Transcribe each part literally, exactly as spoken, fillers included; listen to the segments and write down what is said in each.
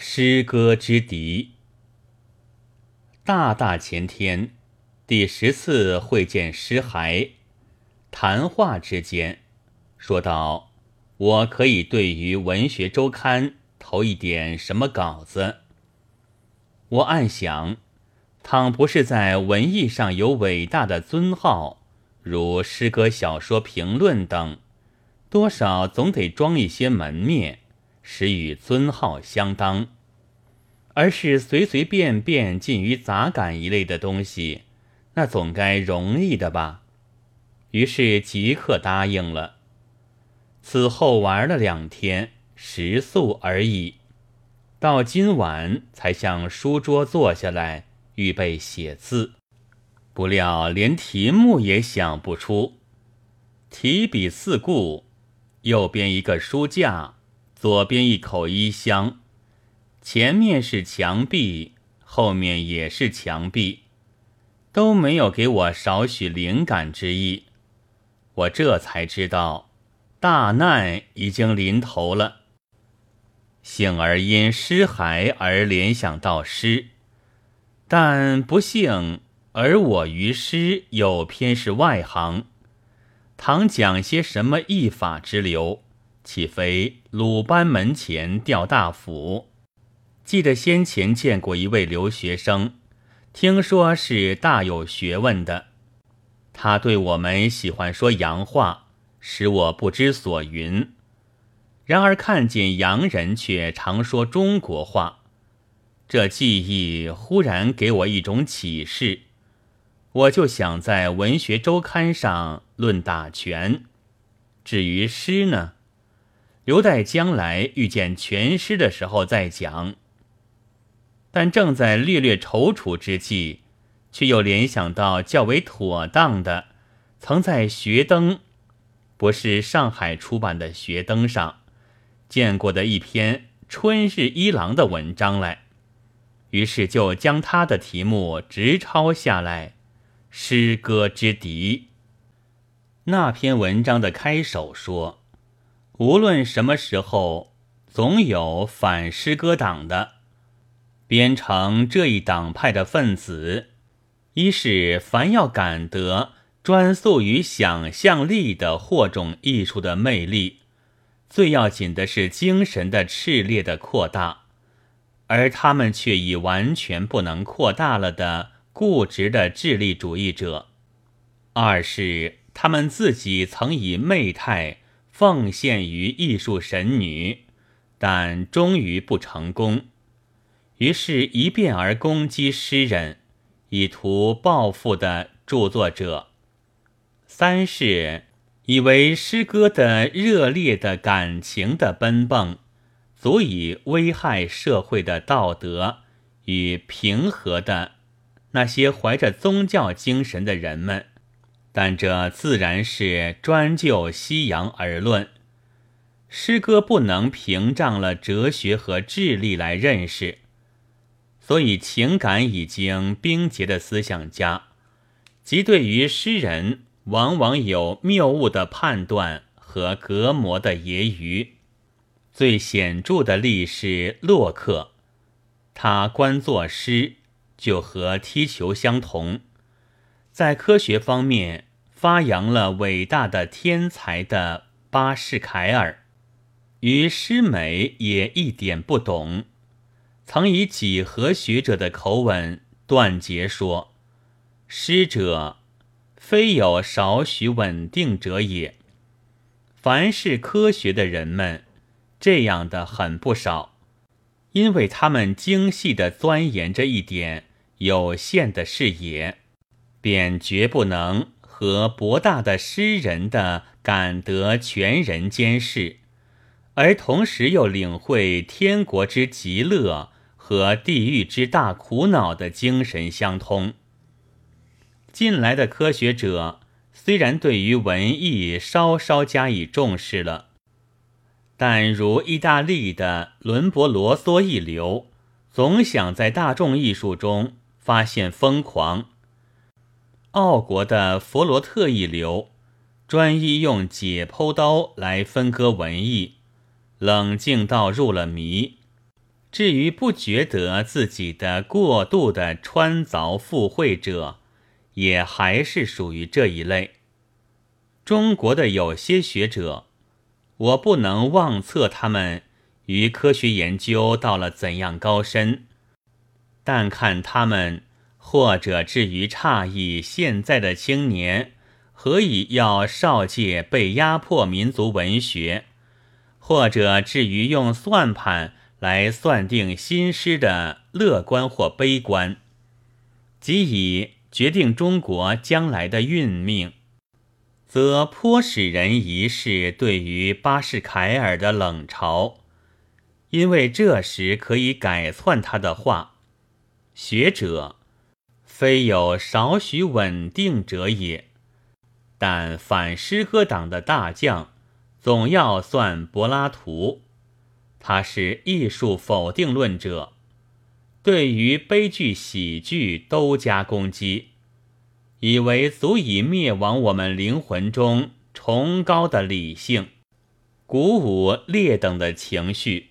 诗歌之敌。大大前天第十次会见尸骸，谈话之间说到，我可以对于文学周刊投一点什么稿子。我暗想，倘不是在文艺上有伟大的尊号，如诗歌、小说、评论等，多少总得装一些门面，使与尊号相当，而是随随便便近于杂感一类的东西，那总该容易的吧。于是即刻答应了。此后玩了两天，食宿而已，到今晚才向书桌坐下来预备写字，不料连题目也想不出。提笔四顾，右边一个书架，左边一口衣箱，前面是墙壁，后面也是墙壁，都没有给我少许灵感之意。我这才知道大难已经临头了。幸而因尸骸而联想到诗，但不幸而我于诗又偏是外行，倘讲些什么一法之流，岂非鲁班门前吊大斧？记得先前见过一位留学生，听说是大有学问的，他对我们喜欢说洋话，使我不知所云。然而看见洋人却常说中国话，这记忆忽然给我一种启示，我就想在文学周刊上论打拳。至于诗呢，留待将来遇见全诗的时候再讲。但正在略略踌躇之际，却又联想到较为妥当的，曾在学灯，不是上海出版的学灯上见过的一篇春日一郎的文章来，于是就将他的题目直抄下来，诗歌之敌。那篇文章的开首说，无论什么时候，总有反诗歌党的，编成这一党派的分子，一是凡要感得专诉于想象力的或种艺术的魅力，最要紧的是精神的炽烈的扩大，而他们却已完全不能扩大了的固执的智力主义者；二是他们自己曾以媚态奉献于艺术神女，但终于不成功，于是一变而攻击诗人，以图报复的著作者；三是以为诗歌的热烈的感情的奔蹦，足以危害社会的道德与平和的那些怀着宗教精神的人们，但这自然是专就西洋而论，诗歌不能屏障了哲学和智力来认识，所以情感已经冰结的思想家，即对于诗人往往有谬误的判断和隔膜的揶揄。最显著的例是洛克，他观作诗就和踢球相同，在科学方面发扬了伟大的天才的巴士凯尔，于诗美也一点不懂，曾以几何学者的口吻断截说，诗者非有少许稳定者也。凡是科学的人们，这样的很不少，因为他们精细地钻研着一点有限的视野，便绝不能和博大的诗人的感得全人间事，而同时又领会天国之极乐和地狱之大苦恼的精神相通。近来的科学者虽然对于文艺稍稍加以重视了，但如意大利的伦勃罗梭一流，总想在大众艺术中发现疯狂；奥国的佛罗特一流，专一用解剖刀来分割文艺，冷静到入了迷，至于不觉得自己的过度的穿凿附会者，也还是属于这一类。中国的有些学者，我不能妄测他们于科学研究到了怎样高深，但看他们或者至于诧异现在的青年何以要少介被压迫民族文学，或者至于用算盘来算定新诗的乐观或悲观，即以决定中国将来的运命，则颇使人疑是对于巴士凯尔的冷嘲，因为这时可以改篡他的话。学者非有少许稳定者也，但反诗歌党的大将总要算柏拉图，他是艺术否定论者，对于悲剧喜剧都加攻击，以为足以灭亡我们灵魂中崇高的理性，鼓舞劣等的情绪。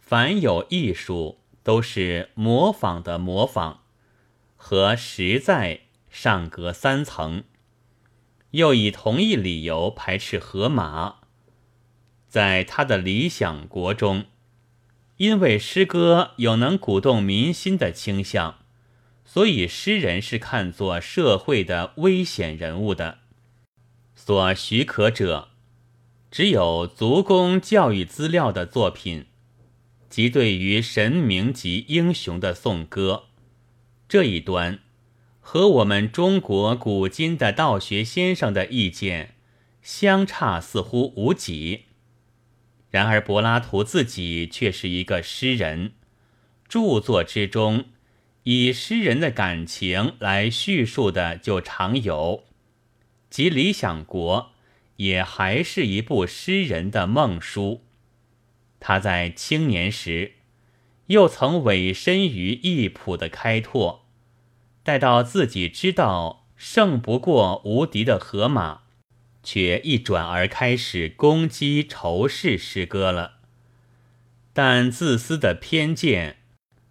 凡有艺术都是模仿的模仿，和实在上隔三层。又以同一理由排斥荷马，在他的理想国中，因为诗歌有能鼓动民心的倾向，所以诗人是看作社会的危险人物的。所许可者只有足供教育资料的作品，即对于神明及英雄的颂歌。这一端和我们中国古今的道学先生的意见相差似乎无几。然而柏拉图自己却是一个诗人，著作之中以诗人的感情来叙述的就常有，即理想国也还是一部诗人的梦书。他在青年时又曾委身于义朴的开拓，待到自己知道胜不过无敌的荷马，却一转而开始攻击仇视诗歌了。但自私的偏见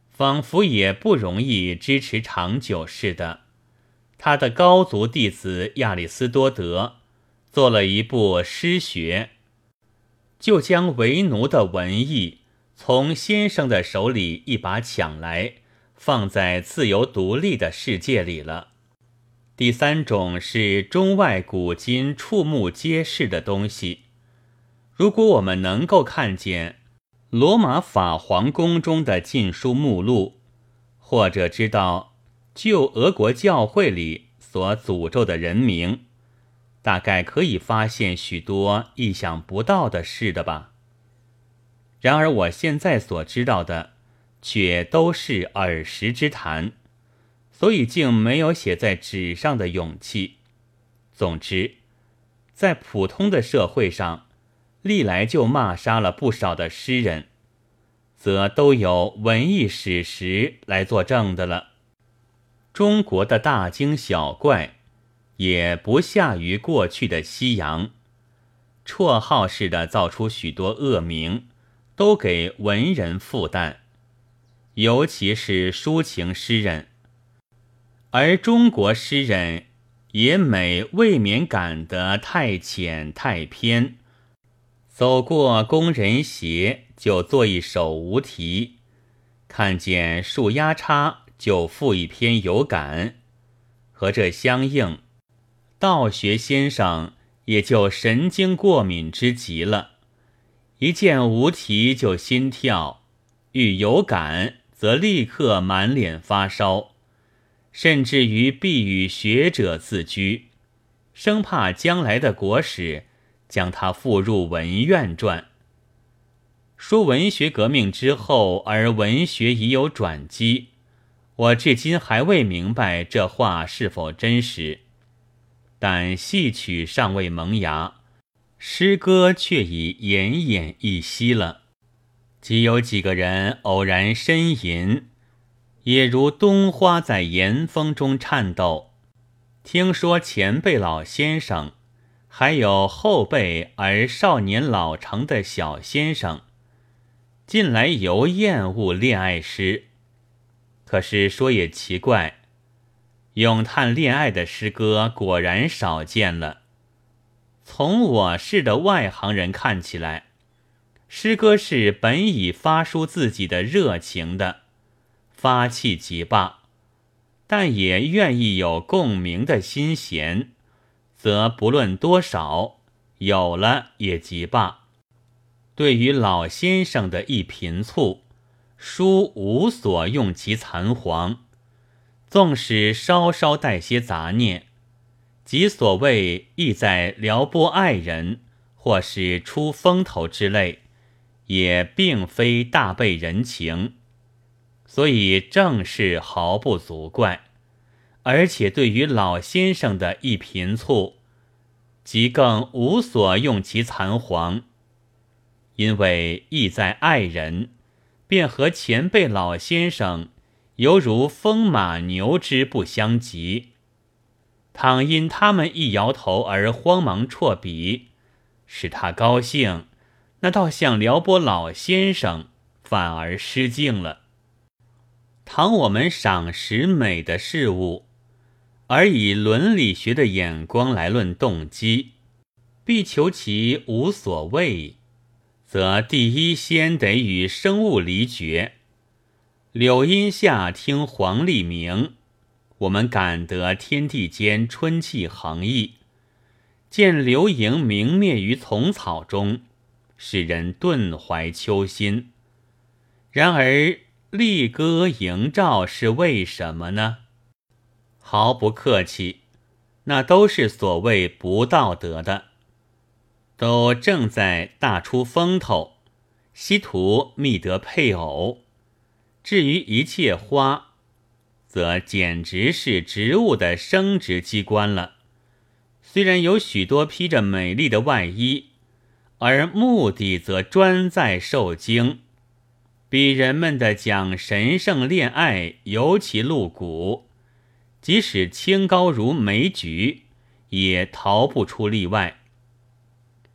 仿佛也不容易支持长久似的，他的高足弟子亚里斯多德做了一部诗学，就将为奴的文艺从先生的手里一把抢来，放在自由独立的世界里了。第三种是中外古今触目皆是的东西。如果我们能够看见罗马法皇宫中的禁书目录，或者知道旧俄国教会里所诅咒的人名，大概可以发现许多意想不到的事的吧。然而我现在所知道的却都是耳识之谈，所以竟没有写在纸上的勇气。总之，在普通的社会上，历来就骂杀了不少的诗人，则都有文艺史实来作证的了。中国的大惊小怪也不下于过去的西洋，绰号似的造出许多恶名，都给文人负担，尤其是抒情诗人。而中国诗人也每未免感得太浅太偏，走过工人鞋就做一首无题，看见树丫叉就赋一篇有感。和这相应，道学先生也就神经过敏之极了，一见无题就心跳，遇有感则立刻满脸发烧，甚至于必与学者自居，生怕将来的国史将它附入文苑传。说文学革命之后而文学已有转机，我至今还未明白这话是否真实，但戏曲尚未萌芽，诗歌却已奄奄一息了。即有几个人偶然呻吟，也如冬花在严风中颤抖。听说前辈老先生，还有后辈而少年老成的小先生，近来尤厌恶恋爱诗。可是说也奇怪，咏叹恋爱的诗歌果然少见了。从我是的外行人看起来，诗歌是本已发出自己的热情的，发气即罢，但也愿意有共鸣的心弦，则不论多少，有了也即罢。对于老先生的一贫促，书无所用其残黄，纵使稍稍带些杂念，即所谓意在撩拨爱人或是出风头之类，也并非大被人情，所以正是毫不足怪。而且对于老先生的一贫促，即更无所用其残黄，因为意在爱人，便和前辈老先生犹如风马牛之不相及。倘因他们一摇头而慌忙辍笔，使他高兴，那倒像撩拨老先生，反而失敬了。倘我们赏识美的事物，而以伦理学的眼光来论动机，必求其无所谓，则第一先得与生物离绝。柳荫下听黄鹂鸣，我们感得天地间春气横溢，见流萤明灭于丛草中，使人顿怀秋心。然而丽歌营照是为什么呢？毫不客气，那都是所谓不道德的，都正在大出风头，希图觅得配偶。至于一切花，则简直是植物的生殖机关了。虽然有许多披着美丽的外衣，而目的则专在受精，比人们的讲神圣恋爱尤其露骨，即使清高如枚菊，也逃不出例外。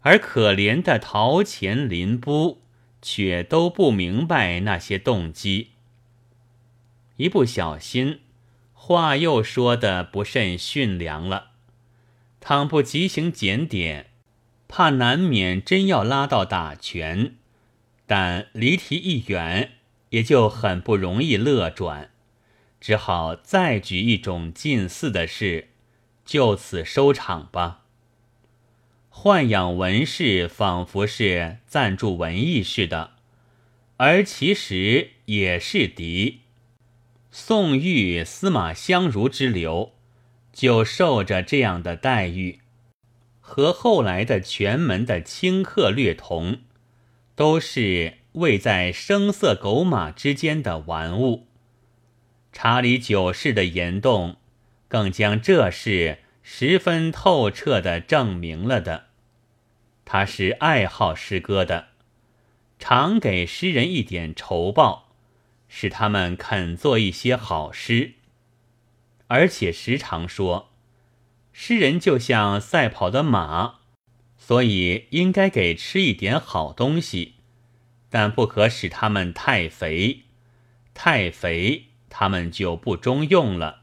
而可怜的陶潜林逋却都不明白那些动机，一不小心，话又说得不甚驯良了。倘不即行检点，怕难免真要拉到打拳，但离题一远，也就很不容易乐转，只好再举一种近似的事，就此收场吧。豢养文士仿佛是赞助文艺似的，而其实也是敌。宋玉、司马相如之流就受着这样的待遇，和后来的全门的清客略同，都是位在声色狗马之间的玩物。查理九世的言动更将这事十分透彻地证明了的。他是爱好诗歌的，常给诗人一点酬报，使他们肯做一些好诗。而且时常说，诗人就像赛跑的马，所以应该给吃一点好东西，但不可使他们太肥，太肥他们就不中用了。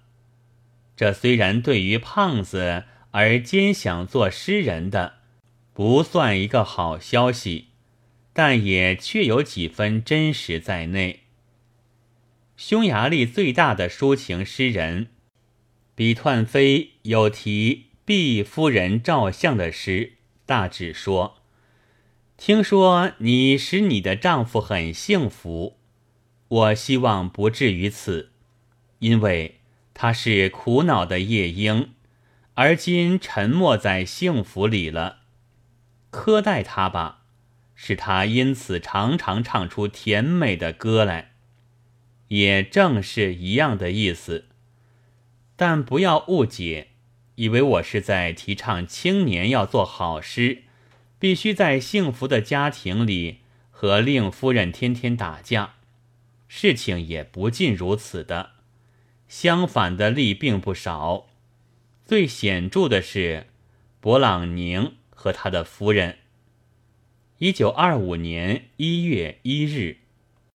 这虽然对于胖子而兼想做诗人的不算一个好消息，但也确有几分真实在内。匈牙利最大的抒情诗人比湍妃有题毕夫人照相的诗，大致说，听说你使你的丈夫很幸福，我希望不至于此，因为他是苦恼的夜莺，而今沉没在幸福里了。苛待他吧，使他因此常常唱出甜美的歌来，也正是一样的意思。但不要误解，以为我是在提倡青年要做好诗，必须在幸福的家庭里和令夫人天天打架。事情也不尽如此的，相反的例并不少。最显著的是勃朗宁和他的夫人。一九二五年一月一日。